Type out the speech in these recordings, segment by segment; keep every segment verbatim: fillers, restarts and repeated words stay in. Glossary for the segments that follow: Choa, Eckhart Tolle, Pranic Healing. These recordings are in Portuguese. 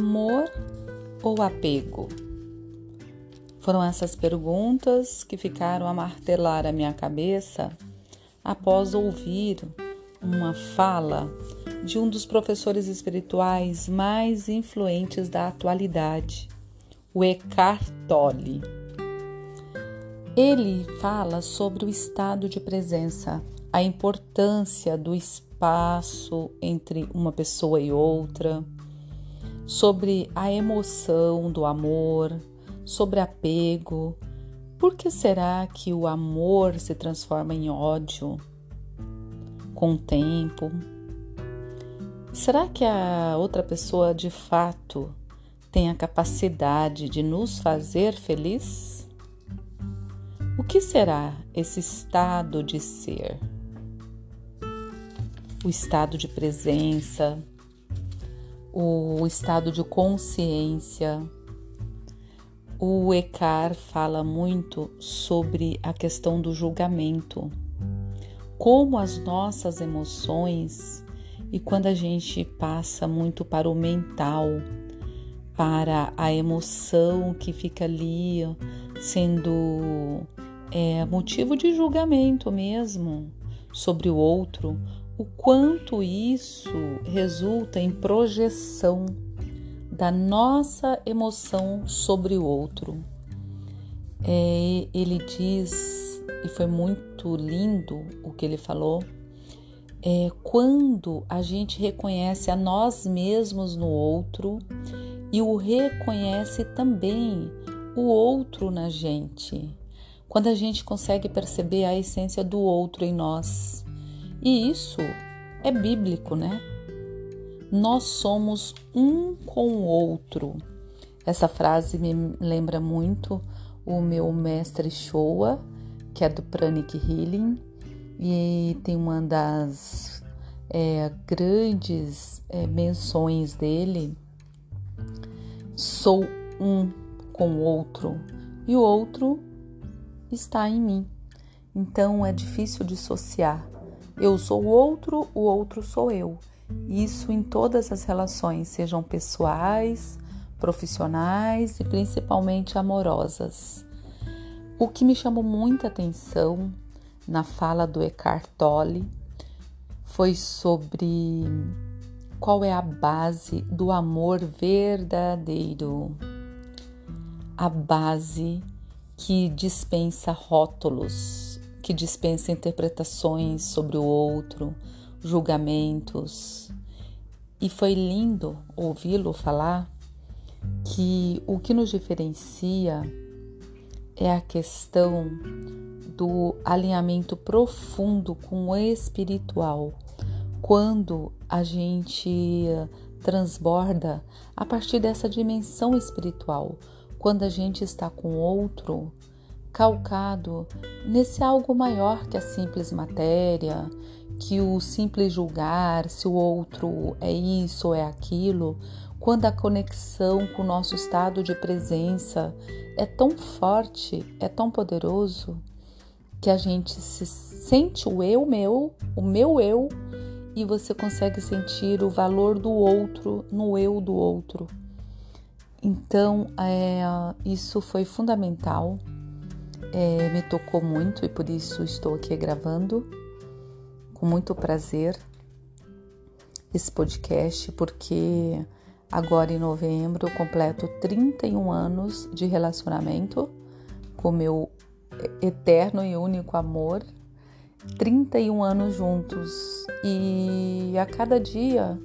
amor ou apego? Foram essas perguntas que ficaram a martelar a minha cabeça após ouvir uma fala de um dos professores espirituais mais influentes da atualidade, o Eckhart Tolle. Ele fala sobre o estado de presença, a importância do espaço entre uma pessoa e outra, sobre a emoção do amor, sobre apego. Por que será que o amor se transforma em ódio com o tempo? Será que a outra pessoa de fato tem a capacidade de nos fazer feliz? O que será esse estado de ser? O estado de presença, o estado de consciência. O Eckhart fala muito sobre a questão do julgamento, como as nossas emoções, e quando a gente passa muito para o mental, para a emoção que fica ali sendo é, motivo de julgamento mesmo sobre o outro, o quanto isso resulta em projeção da nossa emoção sobre o outro. É, ele diz, e foi muito lindo o que ele falou, é, quando a gente reconhece a nós mesmos no outro e o reconhece também o outro na gente, quando a gente consegue perceber a essência do outro em nós. E isso é bíblico, né? Nós somos um com o outro. Essa frase me lembra muito o meu mestre Choa, que é do Pranic Healing, e tem uma das é, grandes é, menções dele: sou um com o outro e o outro está em mim. Então é difícil dissociar. Eu sou o outro, o outro sou eu. Isso em todas as relações, sejam pessoais, profissionais e principalmente amorosas. O que me chamou muita atenção na fala do Eckhart Tolle foi sobre qual é a base do amor verdadeiro. A base que dispensa rótulos, que dispensa interpretações sobre o outro, julgamentos. E foi lindo ouvi-lo falar que o que nos diferencia é a questão do alinhamento profundo com o espiritual, quando a gente transborda a partir dessa dimensão espiritual, quando a gente está com outro calcado nesse algo maior que a simples matéria, que o simples julgar se o outro é isso ou é aquilo. Quando a conexão com o nosso estado de presença é tão forte, é tão poderoso, que a gente se sente o eu meu, o meu eu, e você consegue sentir o valor do outro no eu do outro. Então, é, isso foi fundamental, é, me tocou muito e por isso estou aqui gravando com muito prazer esse podcast, porque agora em novembro eu completo trinta e um anos de relacionamento com meu eterno e único amor, trinta e um anos juntos, e a cada dia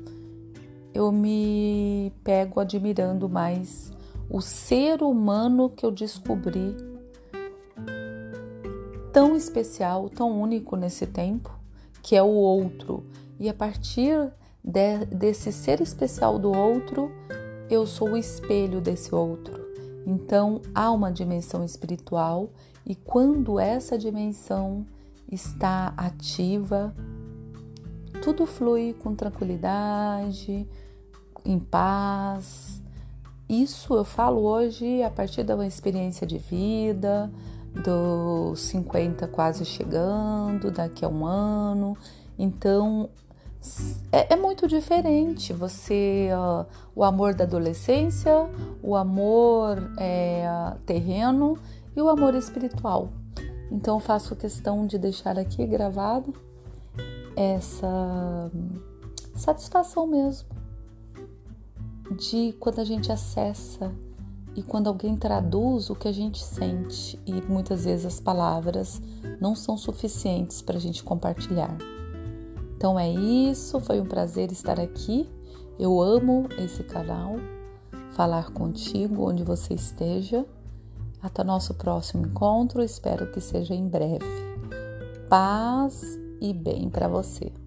eu me pego admirando mais o ser humano que eu descobri, tão especial, tão único nesse tempo, que é o outro. E a partir de, desse ser especial do outro, eu sou o espelho desse outro. Então, há uma dimensão espiritual, e quando essa dimensão está ativa, tudo flui com tranquilidade, em paz. Isso eu falo hoje a partir da minha experiência de vida, dos cinquenta quase chegando, daqui a um ano. Então, é, é muito diferente. Você, uh, o amor da adolescência, o amor é, terreno e o amor espiritual. Então, faço questão de deixar aqui gravado essa satisfação mesmo de quando a gente acessa e quando alguém traduz o que a gente sente, e muitas vezes as palavras não são suficientes para a gente compartilhar. Então é isso, foi um prazer estar aqui. Eu amo esse canal, falar contigo onde você esteja. Até o nosso próximo encontro, espero que seja em breve. Paz e bem para você.